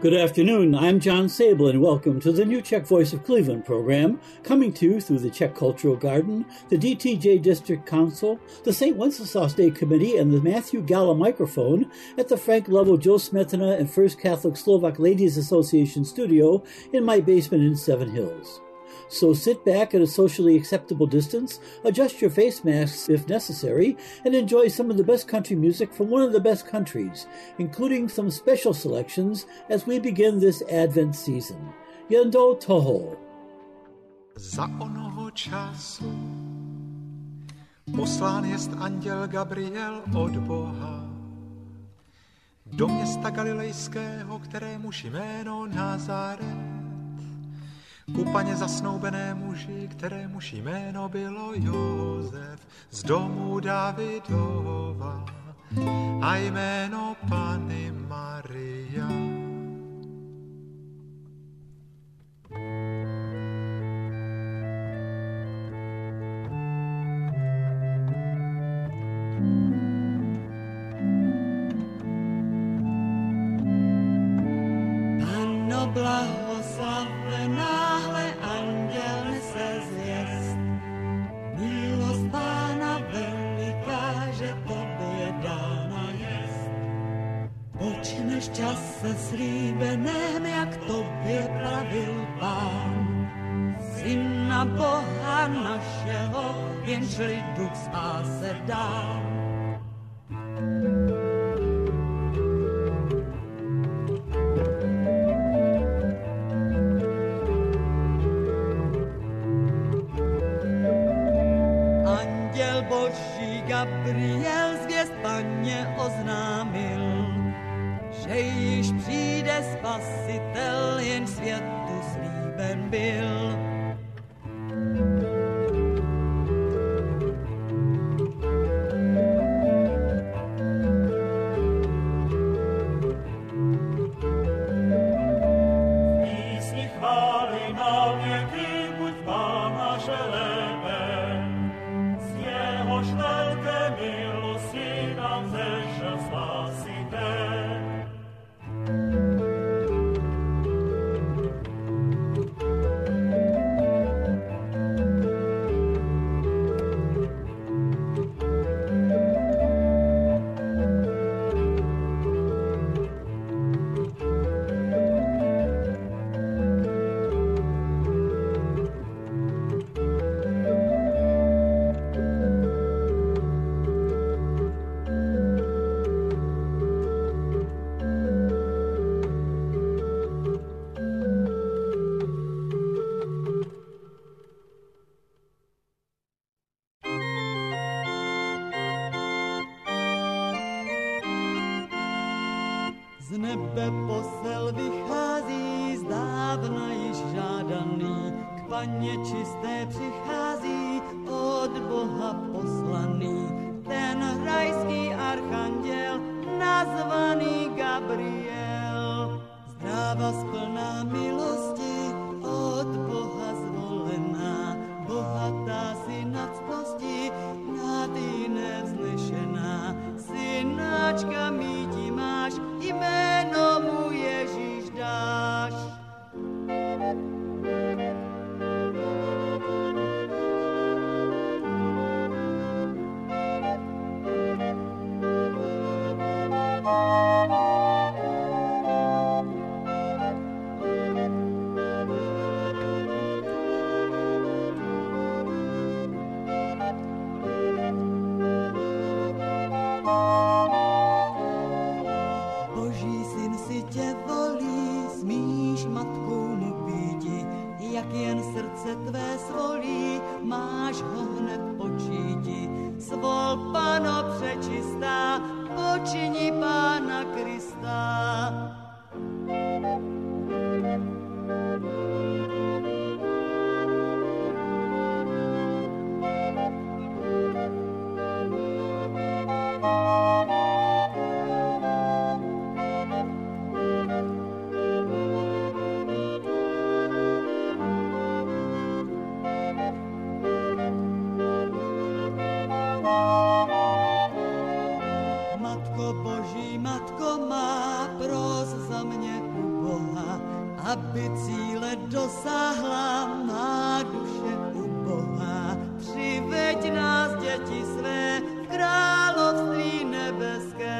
Good afternoon, I'm John Sable, and welcome to the new Czech Voice of Cleveland program, coming to you through the Czech Cultural Garden, the DTJ District Council, the St. Wenceslas Day Committee, and the Matthew Gala microphone at the Frank Lovell, Joe Smetina, and First Catholic Slovak Ladies Association studio in my basement in Seven Hills. So sit back at a socially acceptable distance, adjust your face masks if necessary, and enjoy some of the best country music from one of the best countries, including some special selections as we begin this Advent season. Jendo toho. Za onoho času poslán jest anděl Gabriel od Boha do města galilejského, kterémuž jméno Nazaret. Ku paně zasnoubené muži, kterémuž jméno bylo Josef, z domu Davidova a jméno Panny Maria. Panno blahoslavená. Počneš čas se slíbeném, jak tobě pravil Pán. Syna Boha našeho, jenžli duch spáse dá. Anděl Boží Gabriel zvěst Paně oznámil, že již přijde spasitel, jen světu slíben byl. kdo má pros za mě u Boha, aby cíle dosáhla má duše u Boha. Přiveď nás, děti své, v království nebeské.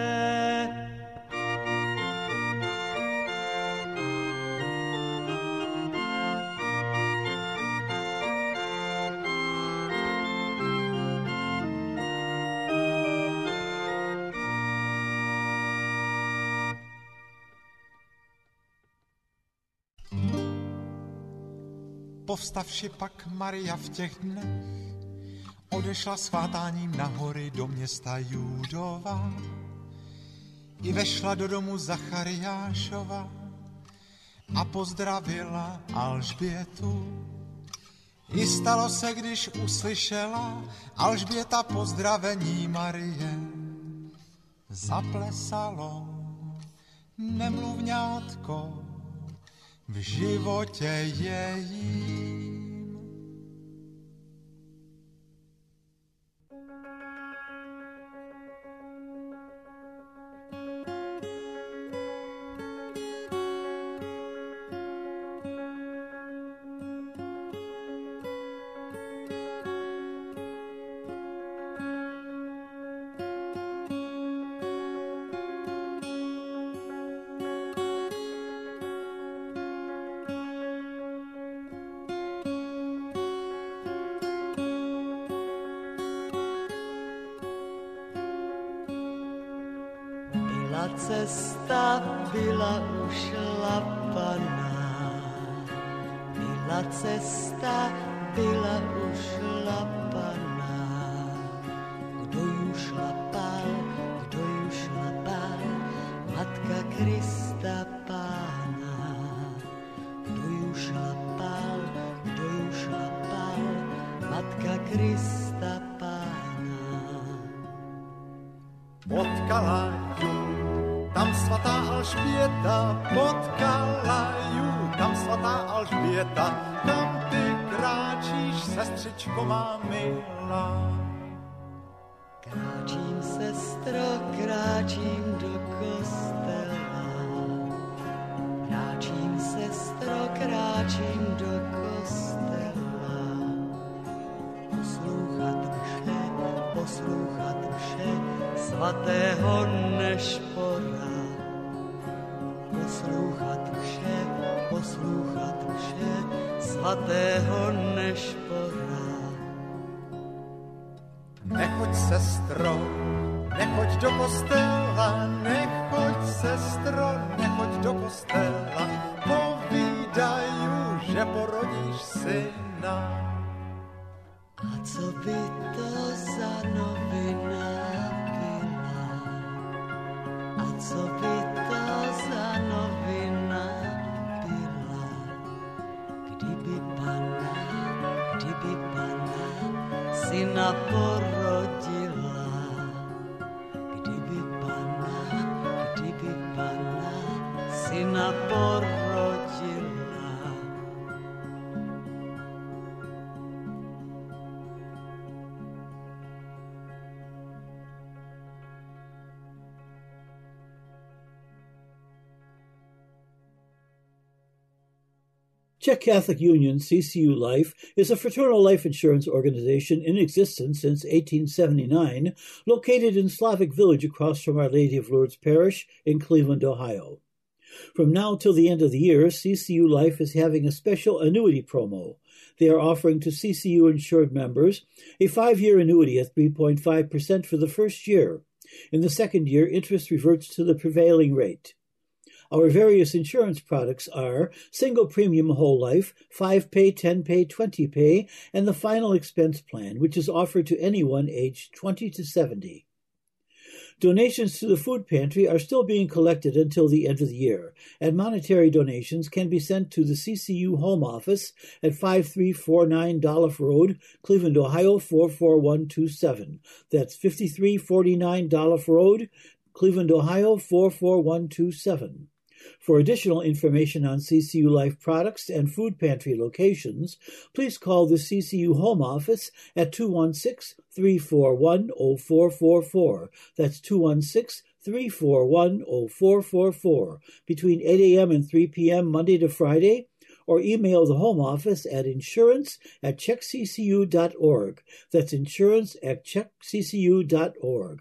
Povstavši pak Maria v těch dnech, odešla s chvátáním na hory do města Judova. I vešla do domu Zachariášova a pozdravila Alžbětu. I stalo se, když uslyšela Alžběta pozdravení Marie. Zaplesalo, nemluvňátko, v životě jejím. Cesta byla ušlapaná, byla cesta, byla ušlapaná. Kdo ju šlapal, Matka Krista Pána. Kdo ju šlapal, Matka Krista Pána. Potkala tam svatá Alžběta, potkala ju, tam svatá Alžběta, kam ty kráčíš, sestřičko má milá. Kráčím, sestro, kráčím do kostela. Kráčím, sestro, kráčím do kostela. Poslouchat mše svatého Nešpora. Poslouchat vše svatého Nešpora. Nechoď, sestro, nechoď do kostela, nechoď, sestro, nechoď do kostela, povídají, že porodíš syna. A co by to za novina byla? A co by to za novina byla? Kdyby Panna syna porodila. Kdyby Panna syna porodila. Czech Catholic Union, CCU Life, is a fraternal life insurance organization in existence since 1879, located in Slavic Village across from Our Lady of Lourdes Parish in Cleveland, Ohio. From now till the end of the year, CCU Life is having a special annuity promo. They are offering to CCU insured members a 5-year annuity at 3.5% for the first year. In the second year, interest reverts to the prevailing rate. Our various insurance products are single premium whole life, 5-pay, 10-pay, 20-pay, and the final expense plan, which is offered to anyone aged 20 to 70. Donations to the food pantry are still being collected until the end of the year, and monetary donations can be sent to the CCU Home Office at 5349 Dolliff Road, Cleveland, Ohio 44127. That's 5349 Dolliff Road, Cleveland, Ohio 44127. For additional information on CCU Life products and food pantry locations, please call the CCU Home Office at 216-341-0444. That's 341-0444 between 8 a.m. and 3 p.m. Monday to Friday, or email the Home Office at insurance@checkccu.org. That's insurance@checkccu.org.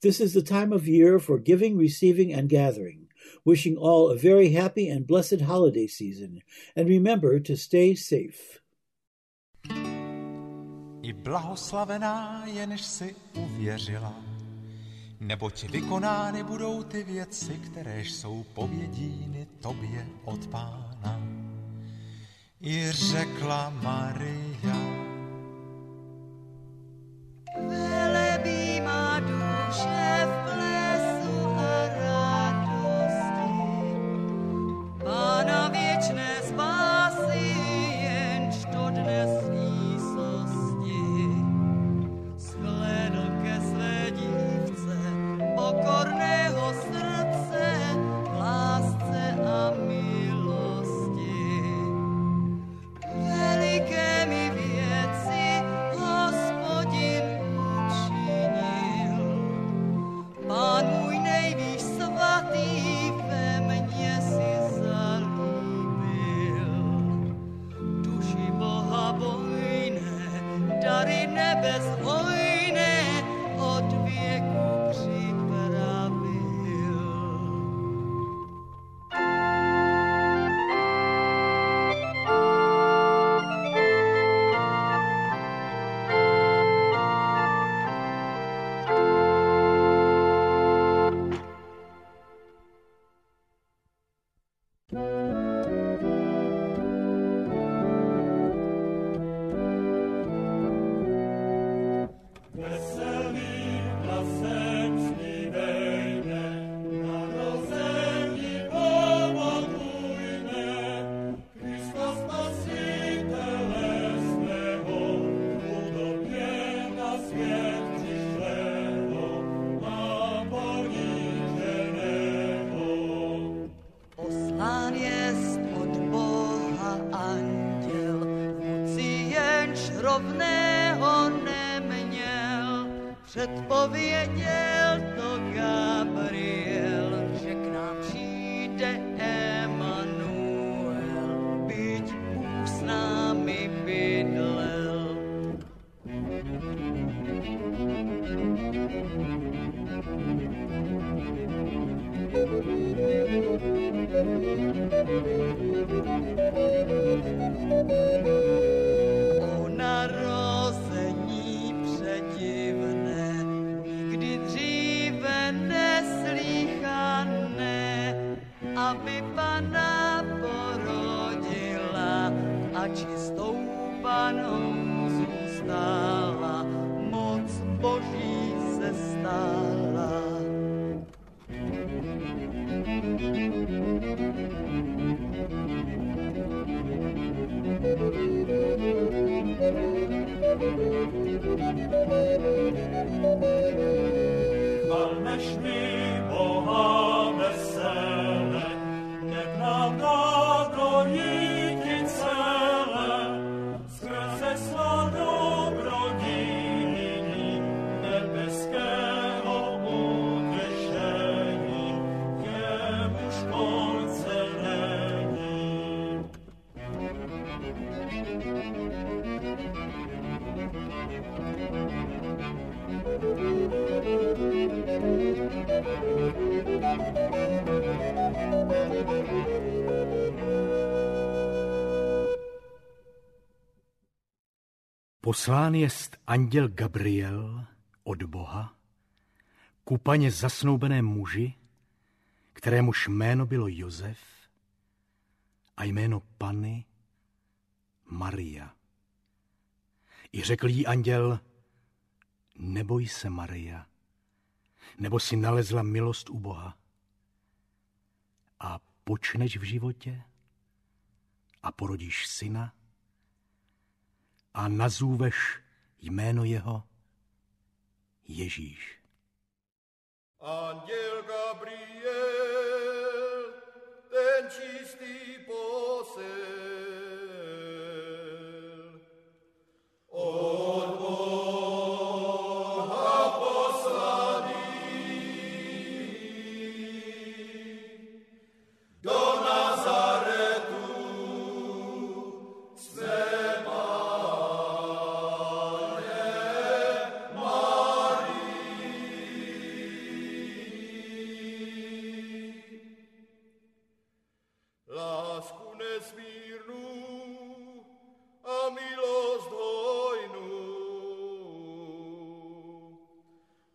This is the time of year for giving, receiving, and gathering. Wishing all a very happy and blessed holiday season, and remember to stay safe. I blahoslavená je, než si uvěřila, neboť vykonány budou ty věci, kteréž jsou povědíny tobě od Pána. I řekla Maria. Velebí má duše v plesu a radosti, Pána věčné spásy, jenž to dnes výsosti. Shlédl ke své dívce, pokorného srdce, lásce a milosti. Veliké mi věci Hospodin učinil, Pán můj nejvýš svatý ve mně si zalúbil. Duši Boha bojné, dary nebes hojné od věku připravil. Poslán jest anděl Gabriel od Boha ku paně zasnoubeném muži, kterémuž jméno bylo Josef a jméno Panny Maria. I řekl jí anděl, neboj se, Maria, nebo si nalezla milost u Boha a počneš v životě a porodíš syna a nazůveš jméno jeho Ježíš. Anděl Gabriel, ten čistý posel, od Boha poslaný, nesmírnu a milost hojnu.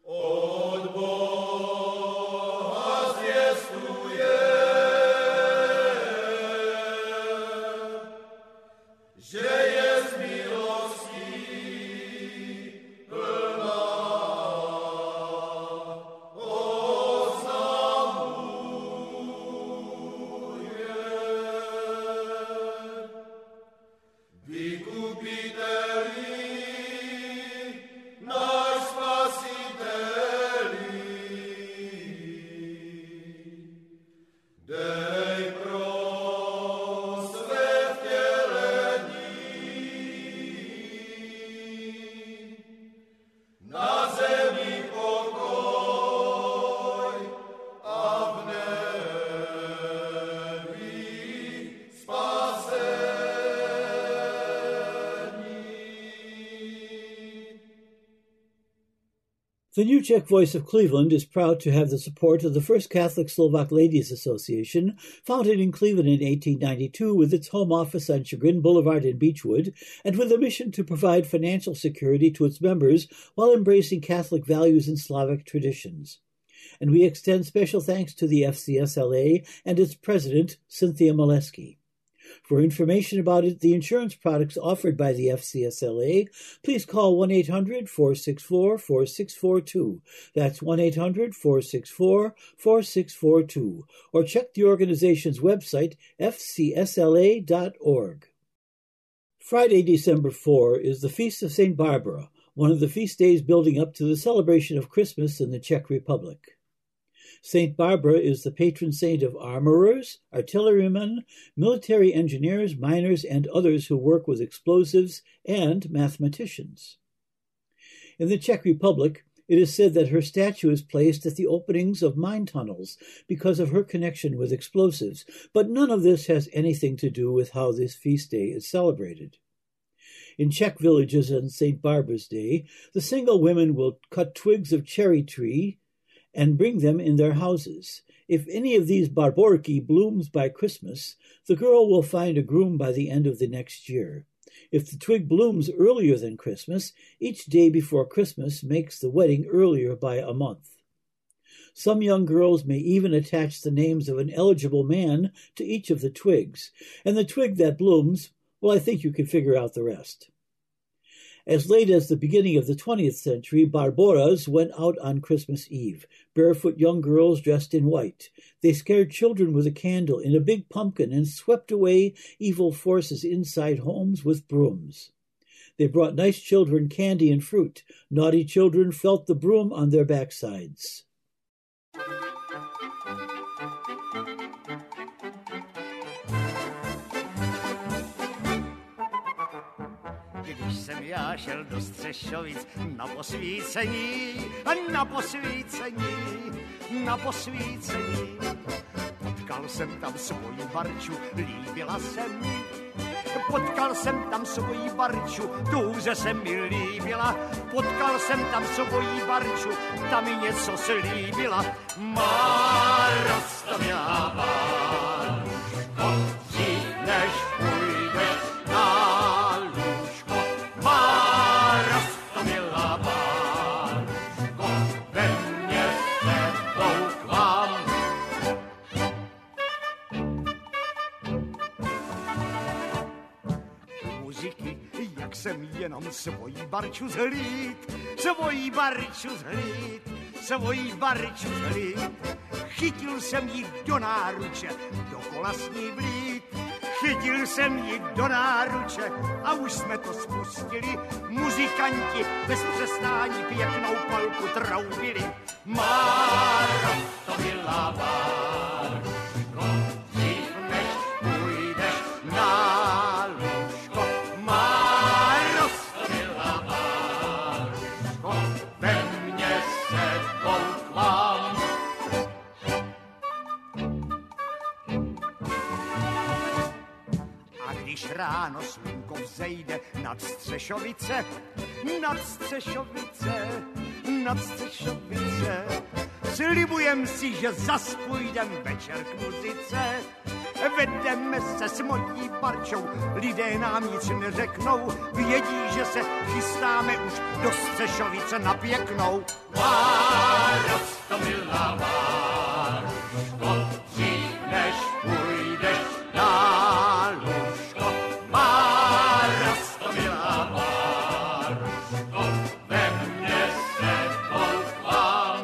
Od Boha zvěstuje, že je z milostí plná oznamuje. Vykupiteli náš Spasiteli, dej pro své vtělení na zemi pokoj a v nebi spasení. The new Czech Voice of Cleveland is proud to have the support of the First Catholic Slovak Ladies Association, founded in Cleveland in 1892 with its home office on Chagrin Boulevard in Beechwood, and with a mission to provide financial security to its members while embracing Catholic values and Slavic traditions. And we extend special thanks to the FCSLA and its president, Cynthia Maleski. For information about it, the insurance products offered by the FCSLA, please call 1-800-464-4642. That's 1-800-464-4642. Or check the organization's website, fcsla.org. Friday, December 4, is the Feast of St. Barbara, one of the feast days building up to the celebration of Christmas in the Czech Republic. St. Barbara is the patron saint of armorers, artillerymen, military engineers, miners, and others who work with explosives, and mathematicians. In the Czech Republic, it is said that her statue is placed at the openings of mine tunnels because of her connection with explosives, but none of this has anything to do with how this feast day is celebrated. In Czech villages on St. Barbara's Day, the single women will cut twigs of cherry tree and bring them in their houses. If any of these barborky blooms by Christmas, the girl will find a groom by the end of the next year. If the twig blooms earlier than Christmas, each day before Christmas makes the wedding earlier by a month. Some young girls may even attach the names of an eligible man to each of the twigs, and the twig that blooms, well, I think you can figure out the rest. As late as the beginning of the 20th century, Barboras went out on Christmas Eve, barefoot young girls dressed in white. They scared children with a candle in a big pumpkin and swept away evil forces inside homes with brooms. They brought nice children candy and fruit. Naughty children felt the broom on their backsides. Když jsem já šel do Střešovic na posvícení, potkal jsem tam svoji barču, líbila se mi. Důře se mi líbila. Potkal jsem tam svoji barču, ta mi něco slíbila. Má rostomilá pán, odřív než půjde. Jsem jenom svojí barču zhlíd. Chytil jsem ji do náruče, dokola s ní vlít. A už jsme to spustili. Muzikanti bez přestání pěknou palku troubili. Máro, to byla bárko, dřív než půjdeš na. Ráno slunko vzejde nad Střešovice, Slibujem si, že zas půjdem večer k muzice. Vedeme se s mojí parčou, lidé nám nic neřeknou, vědí, že se chystáme už do Střešovice na pěknou. Város, to milá Váruško, dřív než půjdeš na lůžko. Város, to milá Váruško, ve mně se volám.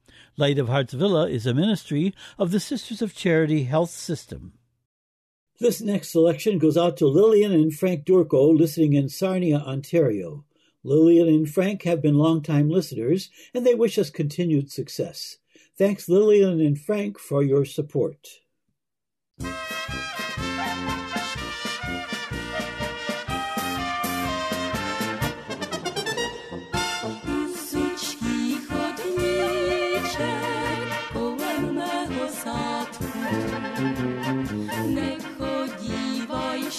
Light of Hearts Villa is a ministry of the Sisters of Charity Health System. This next selection goes out to Lillian and Frank Durko, listening in Sarnia, Ontario. Lillian and Frank have been longtime listeners, and they wish us continued success. Thanks, Lillian and Frank, for your support.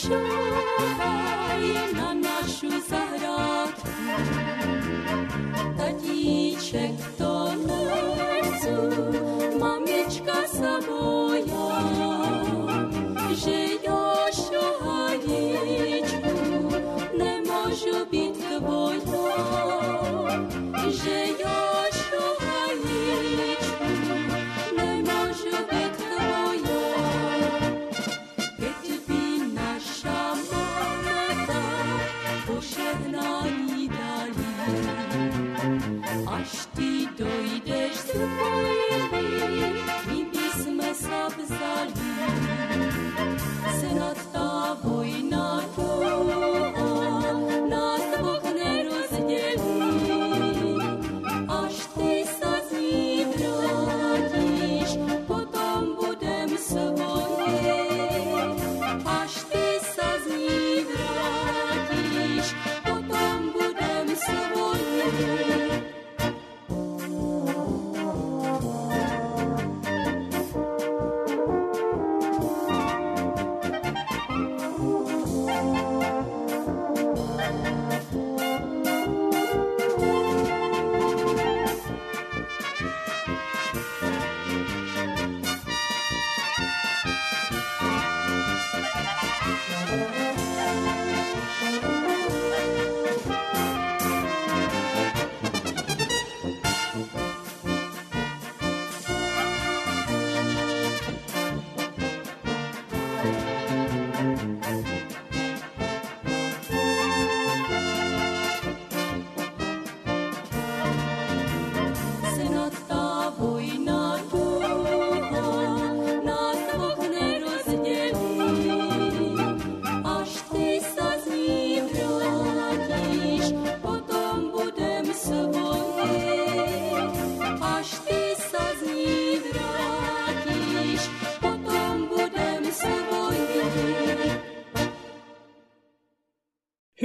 Šuhaj na našu zahrádku, tatíček to nechce, mamička sa boja, že ja šuhajičku nemôžu byť tvoja, že ja šuhajičku nemôžu byť tvoja. Požehnání dali, až ty dojdeš z vojny, my bysme se vzali, snad ta vojna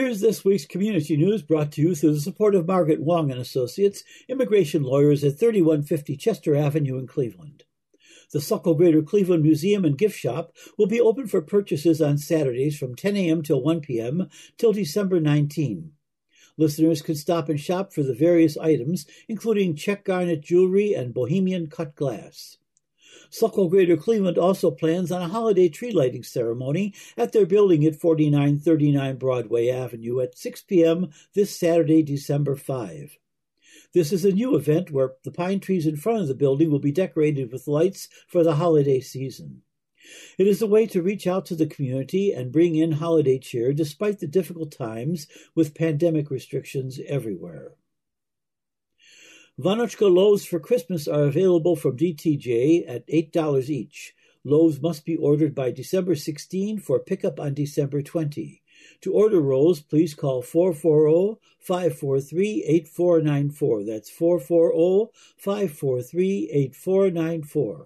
Here's this week's community news, brought to you through the support of Margaret Wong and Associates, immigration lawyers at 3150 Chester Avenue in Cleveland. The Sokol Greater Cleveland Museum and Gift Shop will be open for purchases on Saturdays from 10 a.m. till 1 p.m. till December 19. Listeners can stop and shop for the various items, including Czech garnet jewelry and Bohemian cut glass. Sokol Greater Cleveland also plans on a holiday tree lighting ceremony at their building at 4939 Broadway Avenue at 6 p.m. this Saturday, December 5. This is a new event where the pine trees in front of the building will be decorated with lights for the holiday season. It is a way to reach out to the community and bring in holiday cheer despite the difficult times with pandemic restrictions everywhere. Vanochka loaves for Christmas are available from DTJ at $8 each. Loaves must be ordered by December 16 for pickup on December 20. To order rolls, please call 440-543-8494. That's 440-543-8494.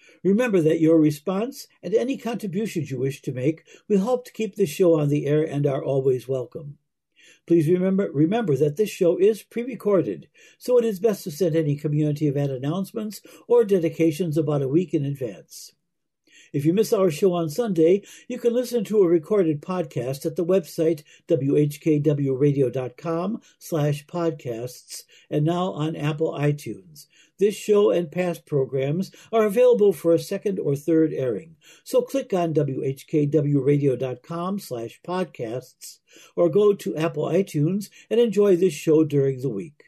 Remember that your response and any contributions you wish to make will help to keep this show on the air and are always welcome. Please remember that this show is pre-recorded, so it is best to send any community event announcements or dedications about a week in advance. If you miss our show on Sunday, you can listen to a recorded podcast at the website whkwradio.com/podcasts and now on Apple iTunes. This show and past programs are available for a second or third airing, so click on whkwradio.com/podcasts or go to Apple iTunes and enjoy this show during the week.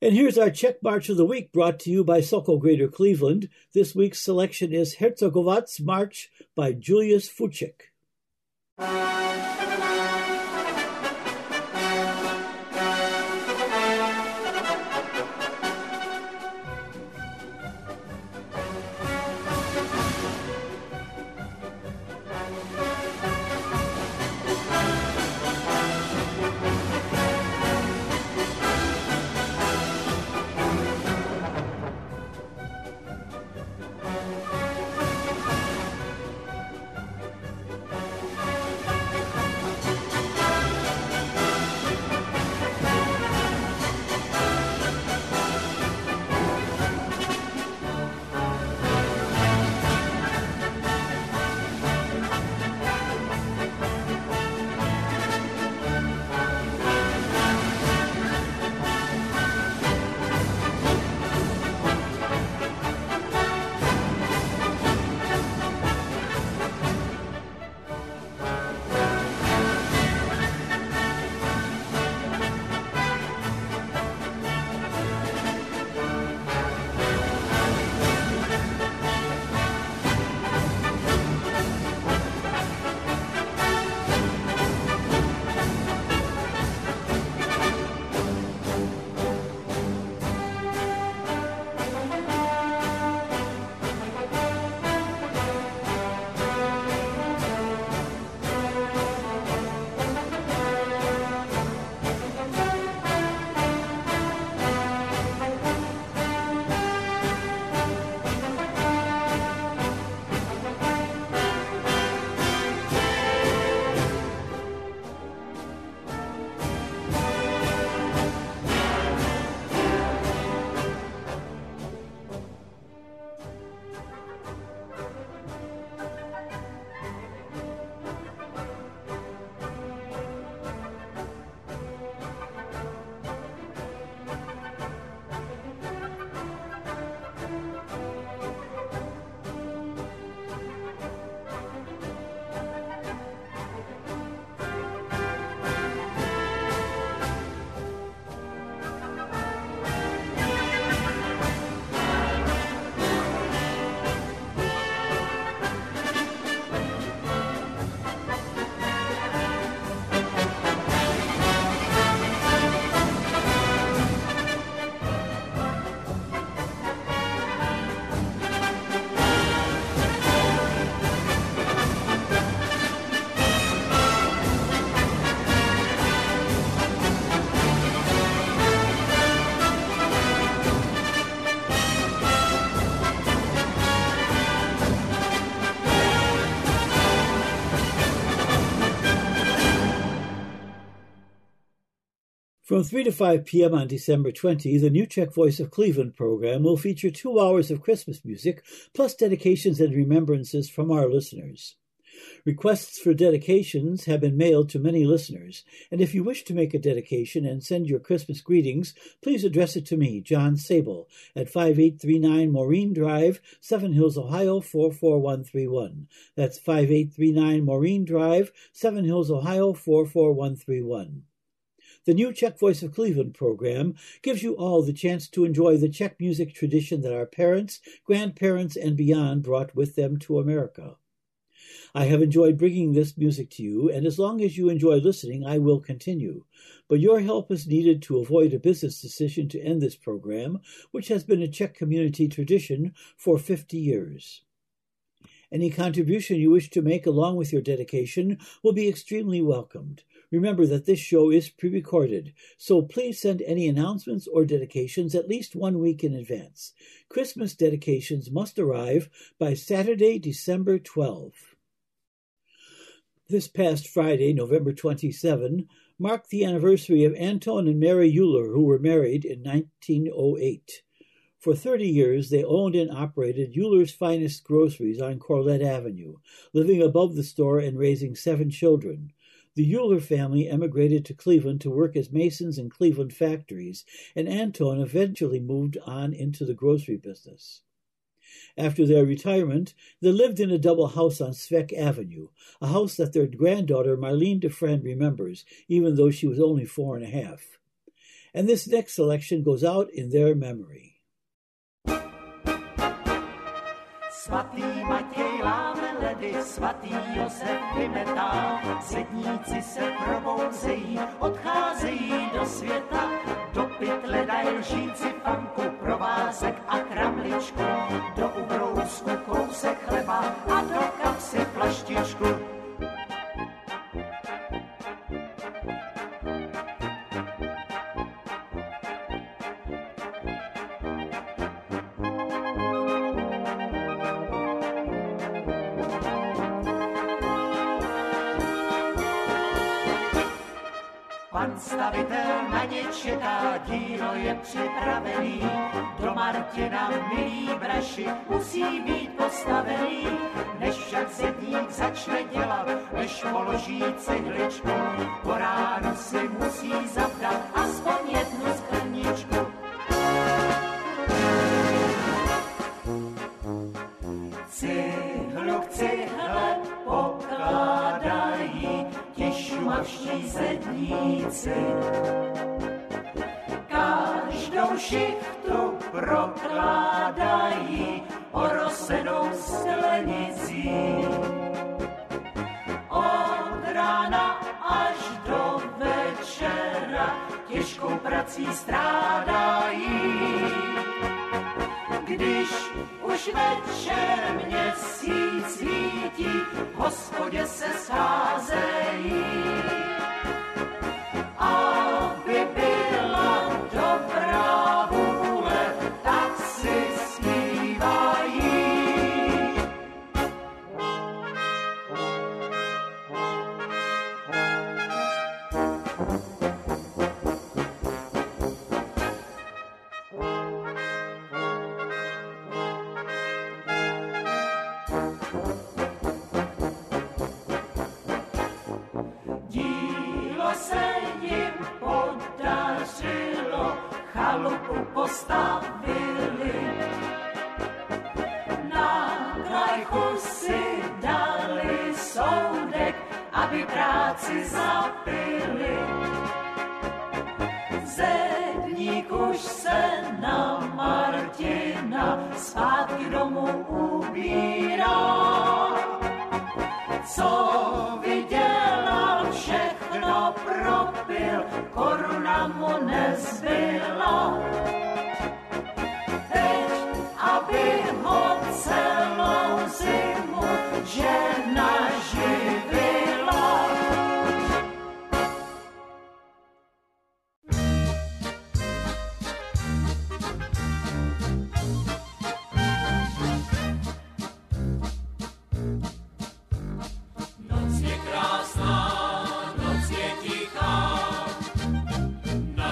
And here's our Czech March of the Week, brought to you by Sokol Greater Cleveland. This week's selection is Herzegovac March by Julius Fučik. From 3 to 5 p.m. on December 20, the new Czech Voice of Cleveland program will feature 2 hours of Christmas music, plus dedications and remembrances from our listeners. Requests for dedications have been mailed to many listeners, and if you wish to make a dedication and send your Christmas greetings, please address it to me, John Sable, at 5839 Maureen Drive, Seven Hills, Ohio, 44131. That's 5839 Maureen Drive, Seven Hills, Ohio, 44131. The new Czech Voice of Cleveland program gives you all the chance to enjoy the Czech music tradition that our parents, grandparents, and beyond brought with them to America. I have enjoyed bringing this music to you, and as long as you enjoy listening, I will continue. But your help is needed to avoid a business decision to end this program, which has been a Czech community tradition for 50 years. Any contribution you wish to make along with your dedication will be extremely welcomed. Remember that this show is pre-recorded, so please send any announcements or dedications at least 1 week in advance. Christmas dedications must arrive by Saturday, December 12. This past Friday, November 27, marked the anniversary of Anton and Mary Euler, who were married in 1908. For 30 years, they owned and operated Euler's Finest Groceries on Corlett Avenue, living above the store and raising 7 children. The Euler family emigrated to Cleveland to work as masons in Cleveland factories, and Anton eventually moved on into the grocery business. After their retirement, they lived in a double house on Svek Avenue, a house that their granddaughter Marlene DeFrend remembers, even though she was only 4 and a half. And this next selection goes out in their memory. Svatý Matěj láme ledy, svatý Josef vymetá, sedníci se probouzejí, odcházejí do světa. Do pytle dají lžíci panku, provázek a kramličku, do ubrousku kousek chleba a do kapsy plaštičku. Pan stavitel na ně čeká, dílo je připravený, do Martina, milí braši, musí být postavený. Než však zedník začne dělat, než položí cihličku, po ránu si musí zavdat aspoň jednu skleničku. Cihlu k cihle pokládají, šumavští zedníci. Každou šichtu prokládají orosenou sklenicí. Od rána až do večera těžkou prací strádají. Když už večer měsíc svítí, v hospodě se scházejí. Aby byla dobrá vůle, tak si zpívají. Postavili. Na krajku si dali soudek, aby práci zapili. Zedník už se na Martina zpátky domů ubírá. Co vydělal, všechno propil, koruna mu nezbyla. Celou zimu žena živila. Noc je krásná, noc je tichá, na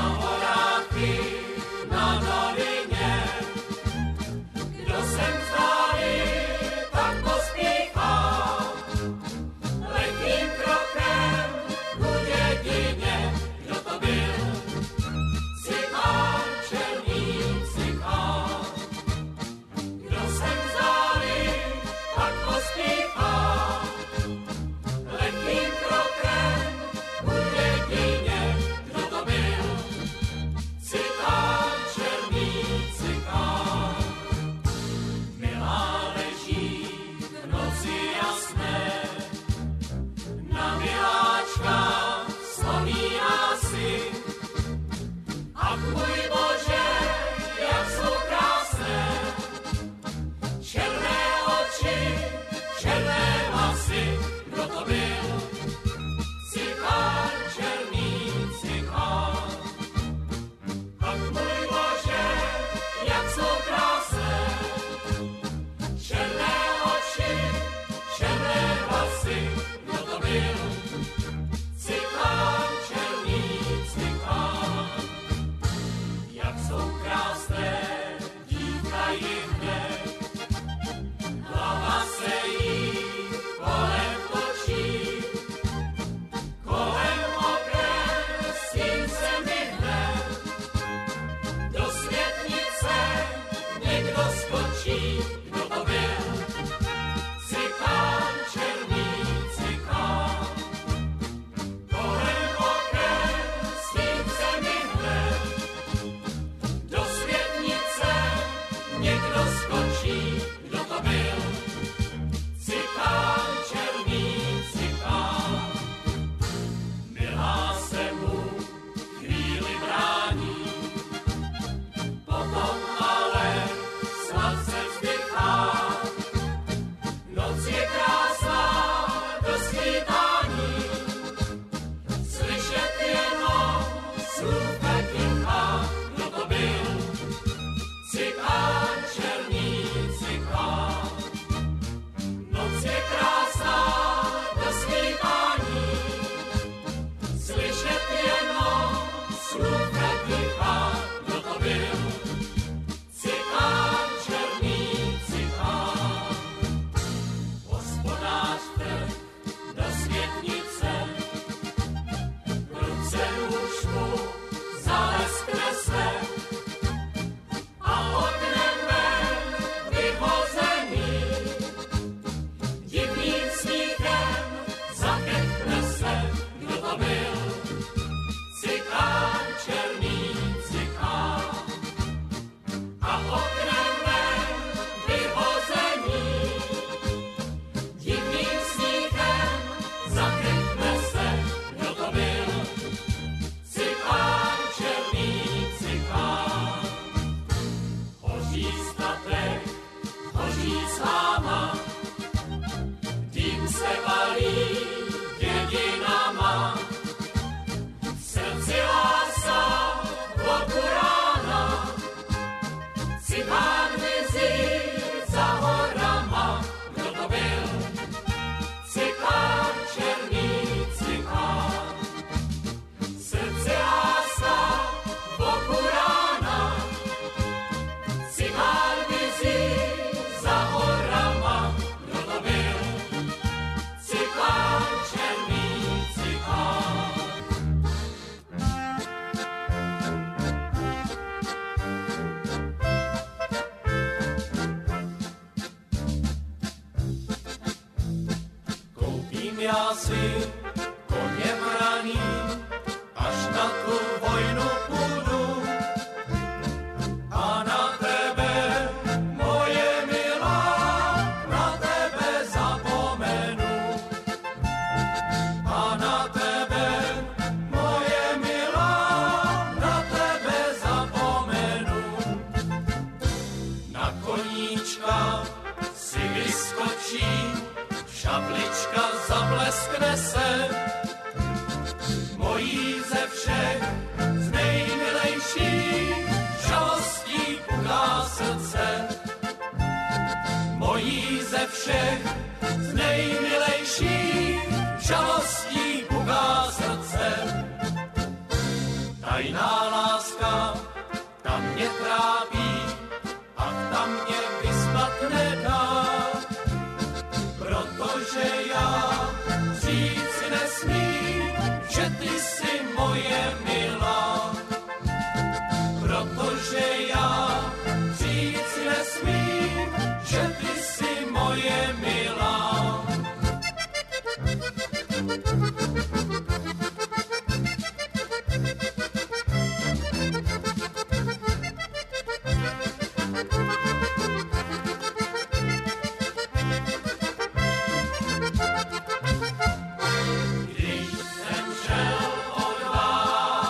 jim já si koněm raným, až na tu vojnu půjdu. A na tebe, moje milá, na tebe zapomenu. A na tebe, moje milá, na tebe zapomenu. Na koníčka si vyskočím, šablička zableskne se, mojí ze všech z nejmilejších žalostí pudá srdce. Mojí ze všech z nejmilejších žalostí pudá srdce. Tajná láska, ta mě trápí a ta mě vyspat nedá. Protože já říci nesmím, že ty jsi moje milá. Protože já říci nesmím, že ty jsi moje milá. Když jsem šel od vás,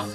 Sa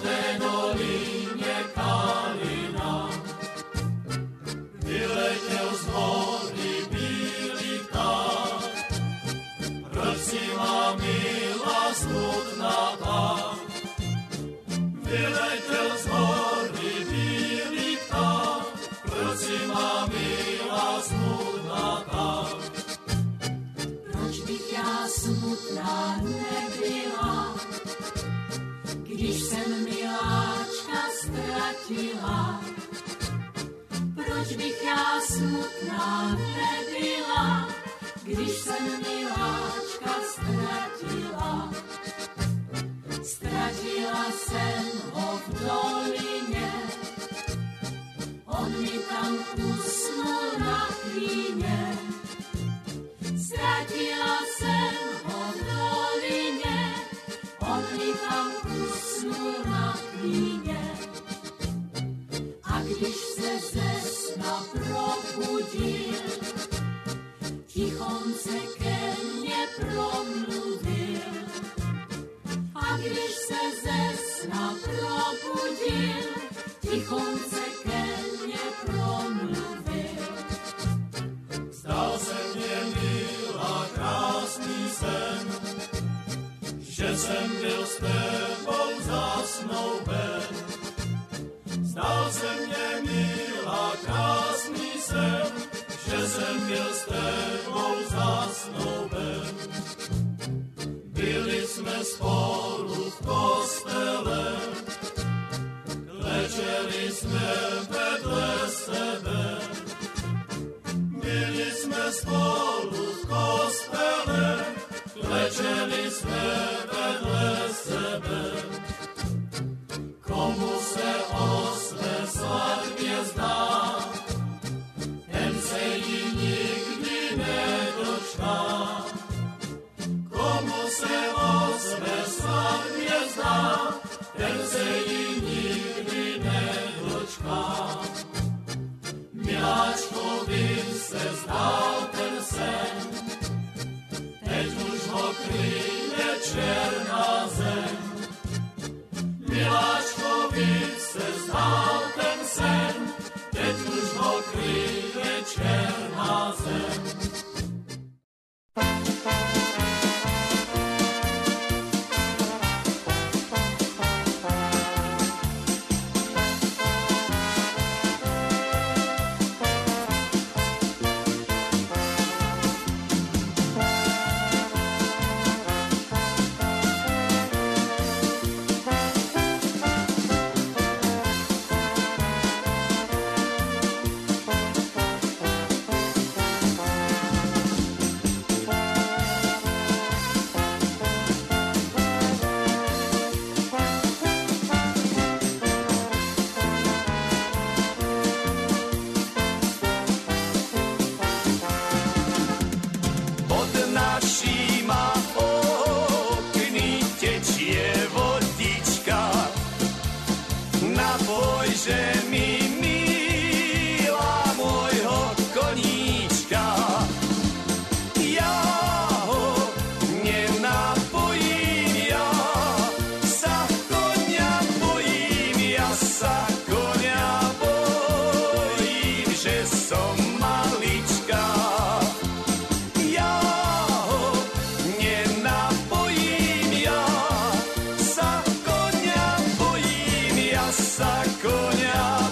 konia.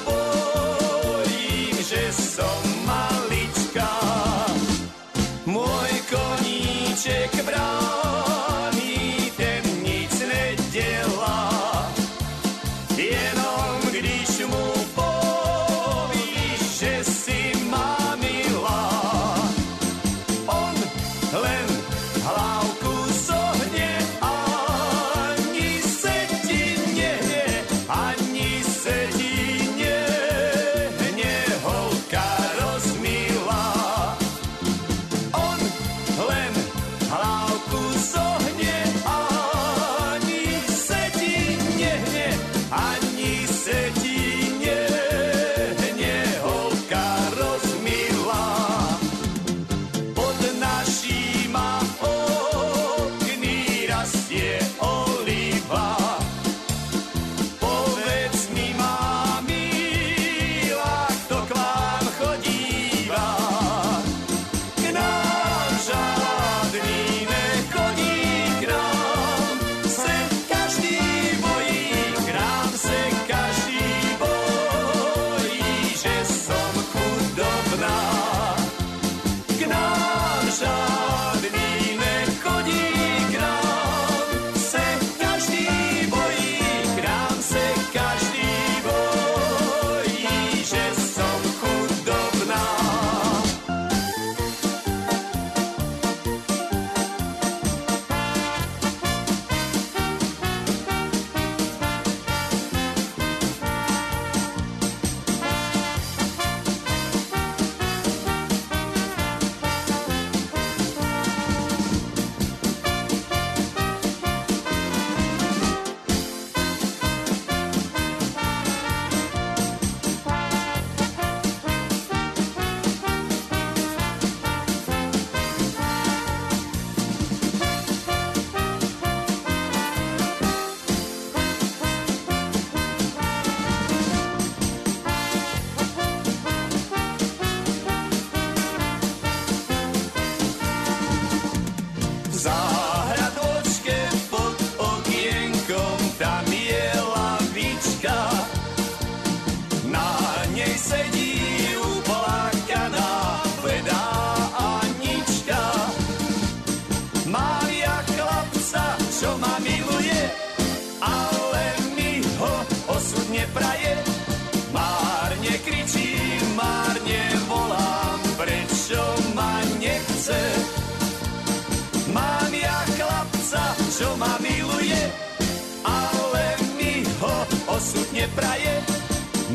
osudně praje,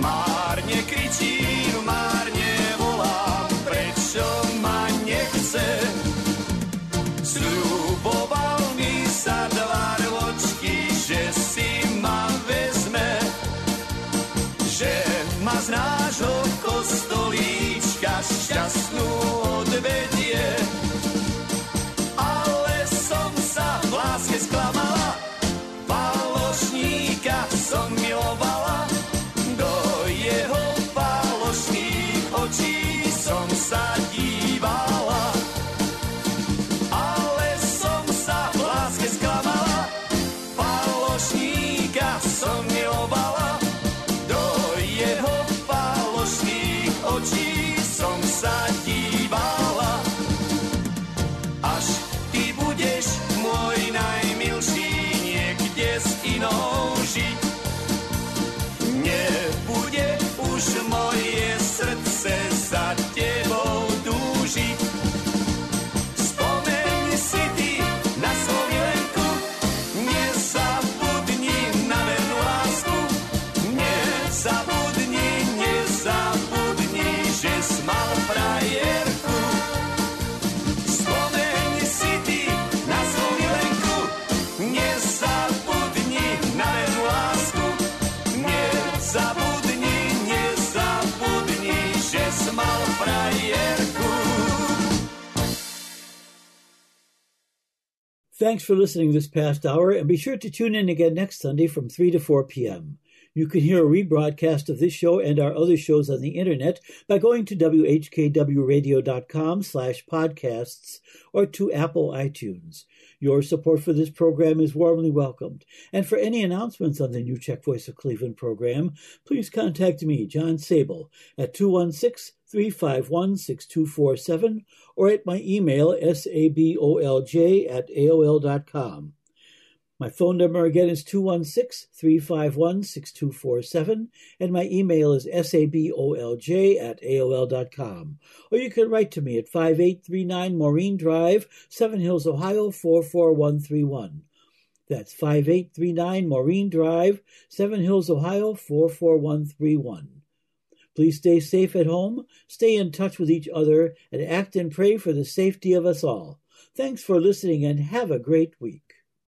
márně kričím, márně volám, prečo ma nechce. Sľuboval mi sa dlár ločky, že si ma vezme, že ma z nášho kostolíčka šťastnú odvedie. Ale som sa v láske sklamala, falošníka som milovala, do jeho falošných očí som sa dívala. Ale som sa v láske sklamala, falošníka som milovala, do jeho falošných očí som sa dívala. Až ty budeš môj najmilší niekde s inou žiť, nebude už moje srdce za tebou dúžiť. Spomeň si ty na Slovenku, nezabudni na vernú lásku, nezabudni, nezabudni, že si mal frajerku. Spomeň si ty na Slovenku, nezabudni na vernú lásku, nezabudni, nezabudni, že si mal frajerku. Thanks for listening this past hour, and be sure to tune in again next Sunday from 3 to 4 p.m. You can hear a rebroadcast of this show and our other shows on the Internet by going to whkwradio.com/podcasts or to Apple iTunes. Your support for this program is warmly welcomed. And for any announcements on the new Czech Voice of Cleveland program, please contact me, John Sable, at 216-351-6247 or at my email, sabolj@aol.com. My phone number again is 216-351-6247, and my email is sabolj@aol.com. Or you can write to me at 5839 Maureen Drive, Seven Hills, Ohio, 44131. That's 5839 Maureen Drive, Seven Hills, Ohio, 44131. Please stay safe at home, stay in touch with each other, and act and pray for the safety of us all. Thanks for listening, and have a great week.